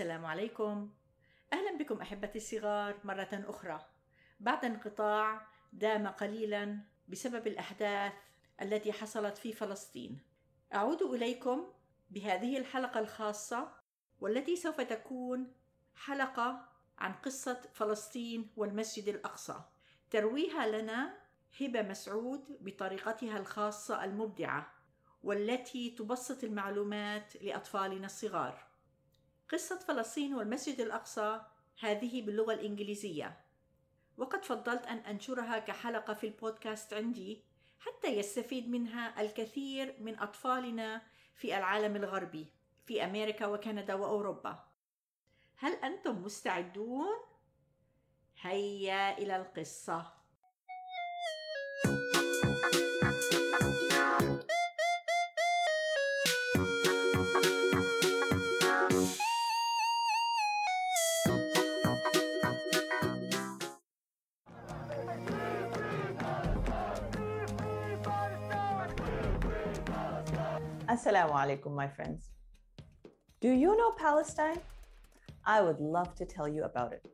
السلام عليكم، أهلا بكم أحبتي الصغار مرة أخرى بعد انقطاع دام قليلا بسبب الأحداث التي حصلت في فلسطين. أعود إليكم بهذه الحلقة الخاصة والتي سوف تكون حلقة عن قصة فلسطين والمسجد الأقصى، ترويها لنا هبة مسعود بطريقتها الخاصة المبدعة والتي تبسط المعلومات لأطفالنا الصغار. قصة فلسطين والمسجد الأقصى هذه باللغة الإنجليزية، وقد فضلت أن أنشرها كحلقة في البودكاست عندي حتى يستفيد منها الكثير من أطفالنا في العالم الغربي في أمريكا وكندا وأوروبا. هل أنتم مستعدون؟ هيا إلى القصة. Assalamu alaikum, my friends. Do you know Palestine? I would love to tell you about it,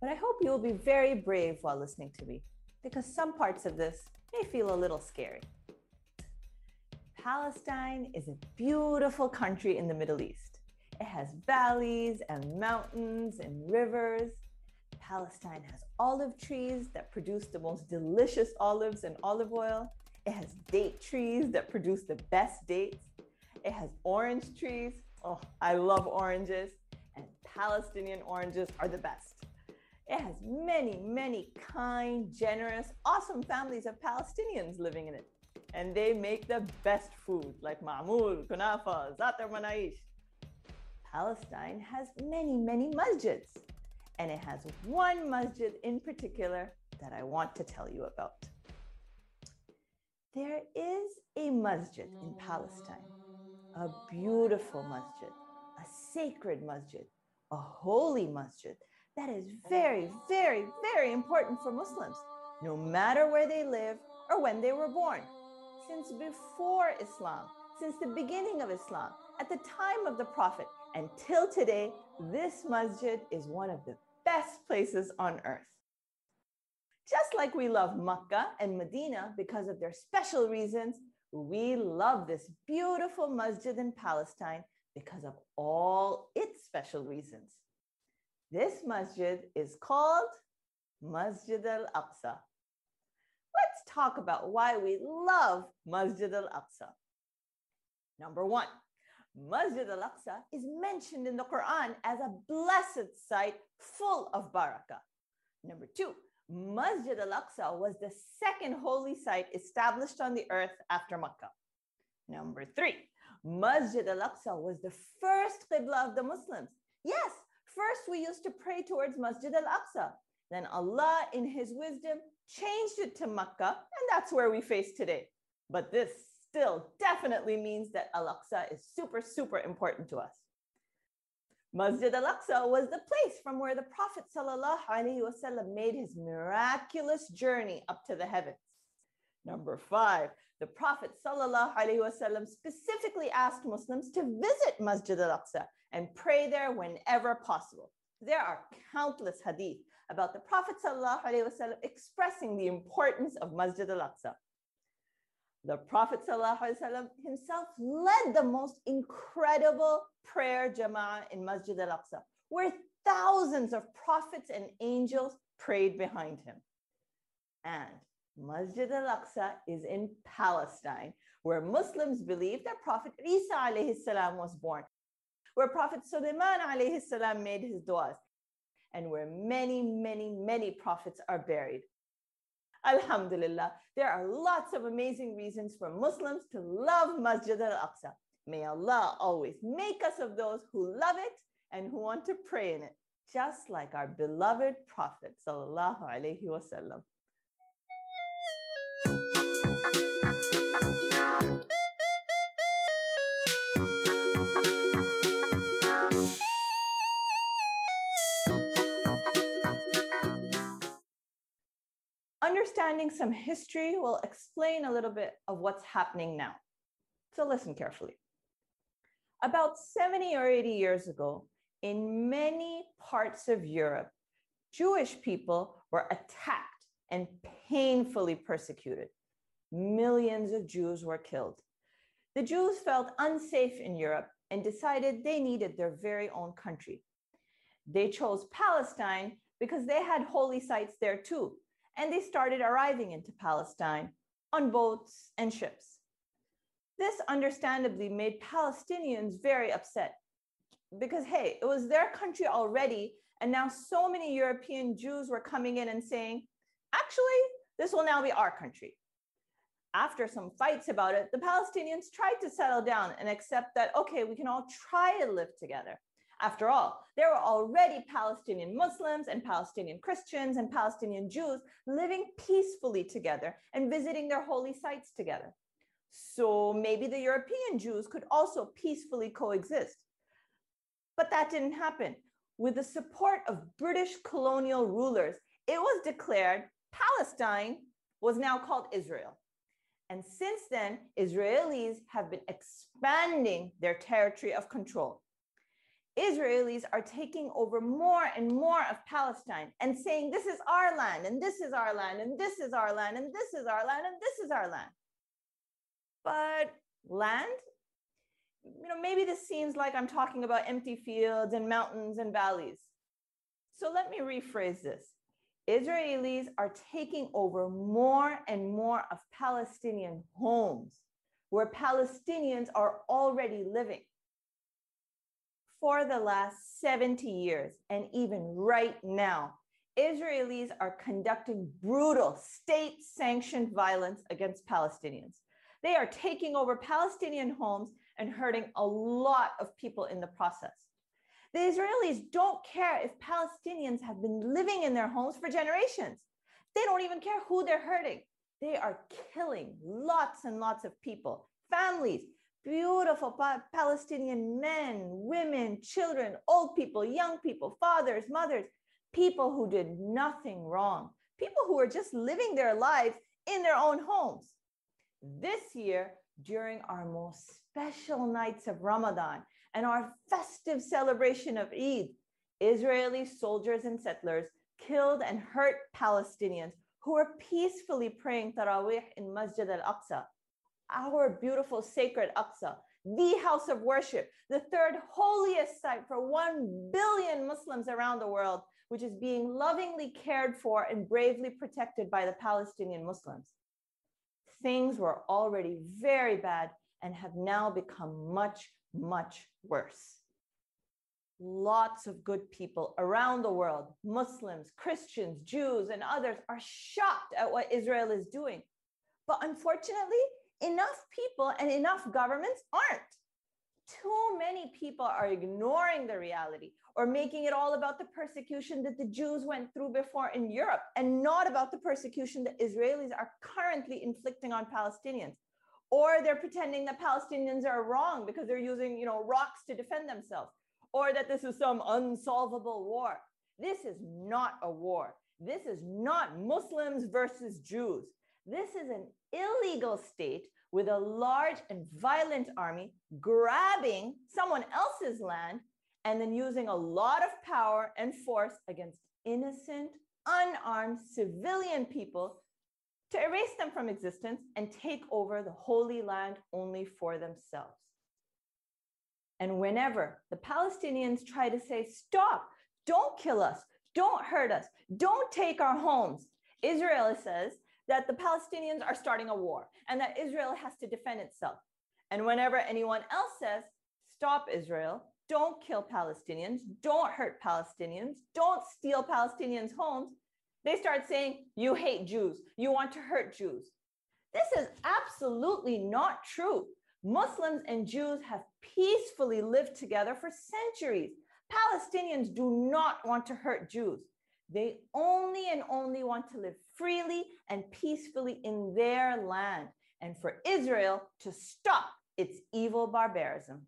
but I hope you'll be very brave while listening to me, because some parts of this may feel a little scary. Palestine is a beautiful country in the Middle East. It has valleys and mountains and rivers. Palestine has olive trees that produce the most delicious olives and olive oil. It has date trees that produce the best dates. It has orange trees. Oh, I love oranges. And Palestinian oranges are the best. It has many, many kind, generous, awesome families of Palestinians living in it. And they make the best food like ma'moul, kunafa, zatar manaish. Palestine has many, many masjids. And it has one masjid in particular that I want to tell you about. There is a masjid in Palestine, a beautiful masjid, a sacred masjid, a holy masjid that is very, very, very important for Muslims, no matter where they live or when they were born. Since before Islam, since the beginning of Islam, at the time of the Prophet, until today, this masjid is one of the best places on earth. Just like we love Makkah and Medina because of their special reasons, we love this beautiful masjid in Palestine because of all its special reasons. This masjid is called Masjid al-Aqsa. Let's talk about why we love Masjid al-Aqsa. Number one, Masjid al-Aqsa is mentioned in the Quran as a blessed site full of barakah. Number two, Masjid al-Aqsa was the second holy site established on the earth after Makkah. Number three, Masjid al-Aqsa was the first qibla of the Muslims. Yes, first we used to pray towards Masjid al-Aqsa. Then Allah, in His wisdom, changed it to Makkah, and that's where we face today. But this still definitely means that al-Aqsa is super, super important to us. Masjid al-Aqsa was the place from where the Prophet ﷺ made his miraculous journey up to the heavens. Number five, the Prophet ﷺ specifically asked Muslims to visit Masjid al-Aqsa and pray there whenever possible. There are countless hadith about the Prophet ﷺ expressing the importance of Masjid al-Aqsa. The Prophet ﷺ himself led the most incredible prayer jama'ah in Masjid al-Aqsa, where thousands of prophets and angels prayed behind him. And Masjid al-Aqsa is in Palestine, where Muslims believe that Prophet Isa Alayhi Salaam was born, where Prophet Suleiman Alayhi Salaam made his du'as, and where many, many, many prophets are buried. Alhamdulillah, there are lots of amazing reasons for Muslims to love Masjid al-Aqsa. May Allah always make us of those who love it and who want to pray in it, just like our beloved Prophet sallallahu alaihi wasallam. Understanding some history will explain a little bit of what's happening now. So listen carefully. About 70 or 80 years ago, in many parts of Europe, Jewish people were attacked and painfully persecuted. Millions of Jews were killed. The Jews felt unsafe in Europe and decided they needed their very own country. They chose Palestine because they had holy sites there too, and they started arriving into Palestine on boats and ships. This understandably made Palestinians very upset because, hey, it was their country already, and now so many European Jews were coming in and saying, actually, this will now be our country. After some fights about it, the Palestinians tried to settle down and accept that, okay, we can all try to live together. After all, there were already Palestinian Muslims and Palestinian Christians and Palestinian Jews living peacefully together and visiting their holy sites together. So maybe the European Jews could also peacefully coexist. But that didn't happen. With the support of British colonial rulers, it was declared Palestine was now called Israel. And since then, Israelis have been expanding their territory of control. Israelis are taking over more and more of Palestine and saying, this is our land, and this is our land, and this is our land, and this is our land, and this is our land. But land? Maybe this seems like I'm talking about empty fields and mountains and valleys. So let me rephrase this. Israelis are taking over more and more of Palestinian homes where Palestinians are already living. For the last 70 years, and even right now, Israelis are conducting brutal state-sanctioned violence against Palestinians. They are taking over Palestinian homes and hurting a lot of people in the process. The Israelis don't care if Palestinians have been living in their homes for generations. They don't even care who they're hurting. They are killing lots and lots of people, families, beautiful Palestinian men, women, children, old people, young people, fathers, mothers, people who did nothing wrong, people who were just living their lives in their own homes. This year, during our most special nights of Ramadan and our festive celebration of Eid, Israeli soldiers and settlers killed and hurt Palestinians who were peacefully praying Taraweeh in Masjid al-Aqsa, our beautiful sacred Aqsa, the house of worship, the third holiest site for 1 billion Muslims around the world, which is being lovingly cared for and bravely protected by the Palestinian Muslims. Things were already very bad and have now become much, much worse. Lots of good people around the world, Muslims, Christians, Jews, and others, are shocked at what Israel is doing. But unfortunately, enough people and enough governments aren't. Too many people are ignoring the reality or making it all about the persecution that the Jews went through before in Europe and not about the persecution that Israelis are currently inflicting on Palestinians. Or they're pretending that Palestinians are wrong because they're using, rocks to defend themselves, or that this is some unsolvable war. This is not a war. This is not Muslims versus Jews. This is an illegal state with a large and violent army grabbing someone else's land and then using a lot of power and force against innocent, unarmed civilian people to erase them from existence and take over the holy land only for themselves. And whenever the Palestinians try to say, stop, don't kill us, don't hurt us, don't take our homes, Israel says that the Palestinians are starting a war and that Israel has to defend itself. And whenever anyone else says, stop Israel, don't kill Palestinians, don't hurt Palestinians, don't steal Palestinians' homes, they start saying, you hate Jews, you want to hurt Jews. This is absolutely not true. Muslims and Jews have peacefully lived together for centuries. Palestinians do not want to hurt Jews. They only want to live freely and peacefully in their land, and for Israel to stop its evil barbarism.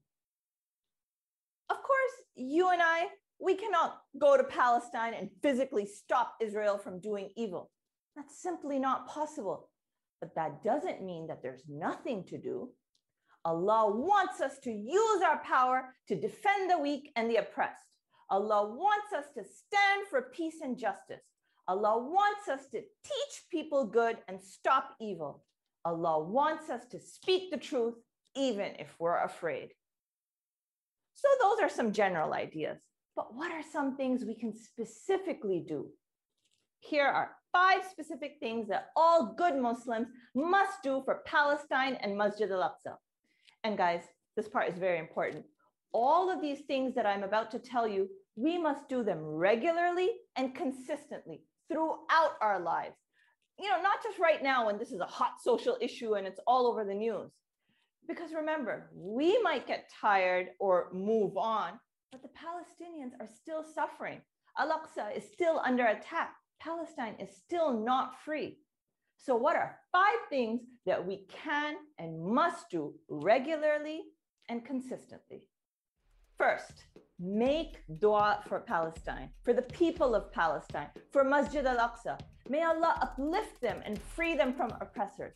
Of course, you and I, we cannot go to Palestine and physically stop Israel from doing evil. That's simply not possible. But that doesn't mean that there's nothing to do. Allah wants us to use our power to defend the weak and the oppressed. Allah wants us to stand for peace and justice. Allah wants us to teach people good and stop evil. Allah wants us to speak the truth, even if we're afraid. So those are some general ideas. But what are some things we can specifically do? Here are 5 specific things that all good Muslims must do for Palestine and Masjid al-Aqsa. And guys, this part is very important. All of these things that I'm about to tell you, we must do them regularly and consistently throughout our lives. You know, not just right now when this is a hot social issue and it's all over the news. Because remember, we might get tired or move on, but the Palestinians are still suffering. Al-Aqsa is still under attack. Palestine is still not free. So what are 5 things that we can and must do regularly and consistently? First, make dua for Palestine, for the people of Palestine, for Masjid al-Aqsa. May Allah uplift them and free them from oppressors.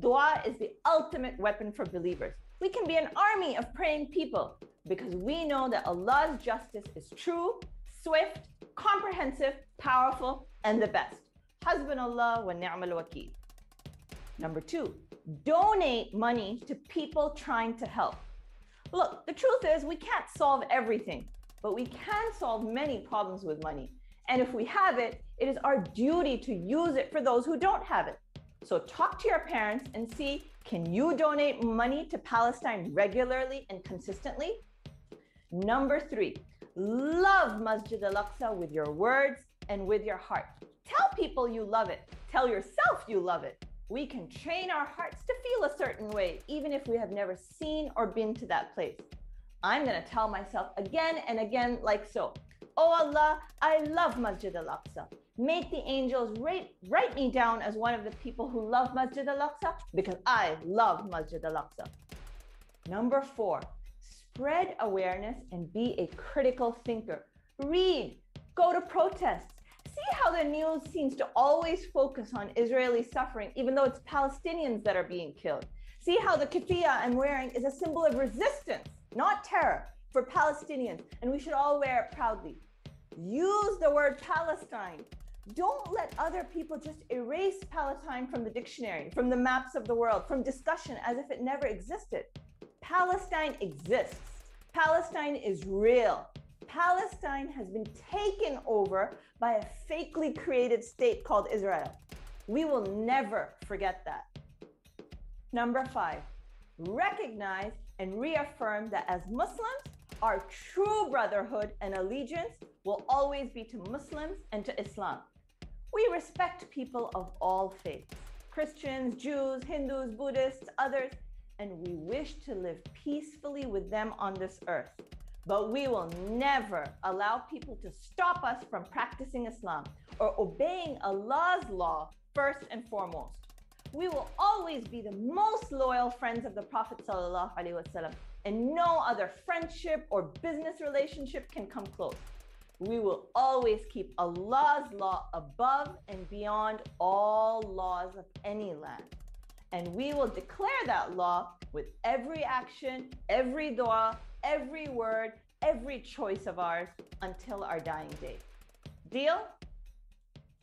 Dua is the ultimate weapon for believers. We can be an army of praying people because we know that Allah's justice is true, swift, comprehensive, powerful, and the best. Hasbunallah wa ni'mal wakeel. Number 2, donate money to people trying to help. Look, the truth is we can't solve everything, but we can solve many problems with money. And if we have it, it is our duty to use it for those who don't have it. So talk to your parents and see, can you donate money to Palestine regularly and consistently? Number 3, love Masjid al-Aqsa with your words and with your heart. Tell people you love it. Tell yourself you love it. We can train our hearts to feel a certain way, even if we have never seen or been to that place. I'm going to tell myself again and again like so. Oh Allah, I love Masjid al-Aqsa. Make the angels write me down as one of the people who love Masjid al-Aqsa because I love Masjid al-Aqsa. Number 4, spread awareness and be a critical thinker. Read, go to protests. See how the news seems to always focus on Israeli suffering, even though it's Palestinians that are being killed. See how the keffiyeh I'm wearing is a symbol of resistance, not terror, for Palestinians, and we should all wear it proudly. Use the word Palestine. Don't let other people just erase Palestine from the dictionary, from the maps of the world, from discussion as if it never existed. Palestine exists. Palestine is real. Palestine has been taken over by a fakely created state called Israel. We will never forget that. Number 5, recognize and reaffirm that as Muslims, our true brotherhood and allegiance will always be to Muslims and to Islam. We respect people of all faiths, Christians, Jews, Hindus, Buddhists, others, and we wish to live peacefully with them on this earth. But we will never allow people to stop us from practicing Islam or obeying Allah's law first and foremost. We will always be the most loyal friends of the Prophet Sallallahu Alaihi Wasallam, and no other friendship or business relationship can come close. We will always keep Allah's law above and beyond all laws of any land. And we will declare that law with every action, every dua, every word, every choice of ours until our dying day. Deal?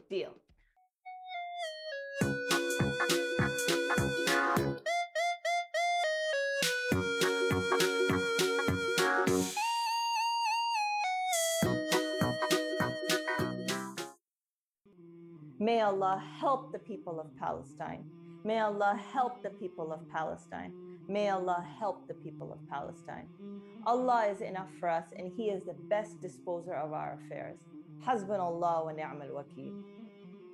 Deal. May Allah help the people of Palestine. May Allah help the people of Palestine. May Allah help the people of Palestine. Allah is enough for us and He is the best disposer of our affairs. Hasbunallah wa ni'mal wakeel.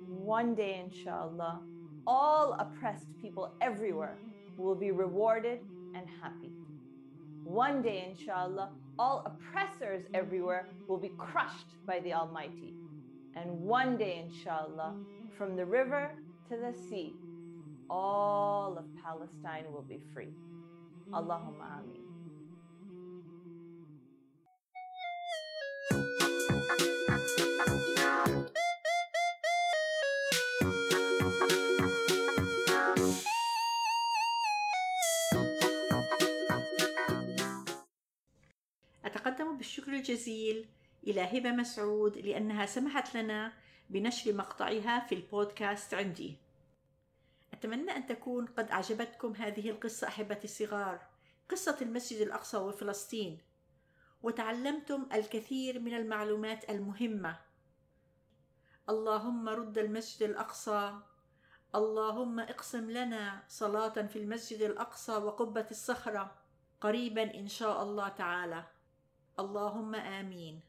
One day, inshallah, all oppressed people everywhere will be rewarded and happy. One day, inshallah, all oppressors everywhere will be crushed by the Almighty. And one day, inshallah, from the river to the sea, all of Palestine will be free. Allahumma ameen. أتقدم بالشكر الجزيل إلى هبة مسعود لأنها سمحت لنا بنشر مقطعها في البودكاست عندي. أتمنى أن تكون قد أعجبتكم هذه القصة أحبتي الصغار، قصة المسجد الأقصى وفلسطين، وتعلمتم الكثير من المعلومات المهمة. اللهم رد المسجد الأقصى، اللهم اقسم لنا صلاة في المسجد الأقصى وقبة الصخرة قريبا إن شاء الله تعالى، اللهم آمين.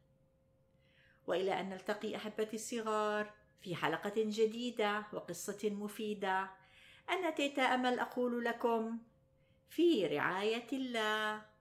وإلى أن نلتقي أحبتي الصغار في حلقة جديدة وقصة مفيدة، أنا تيتا أمل أقول لكم في رعاية الله.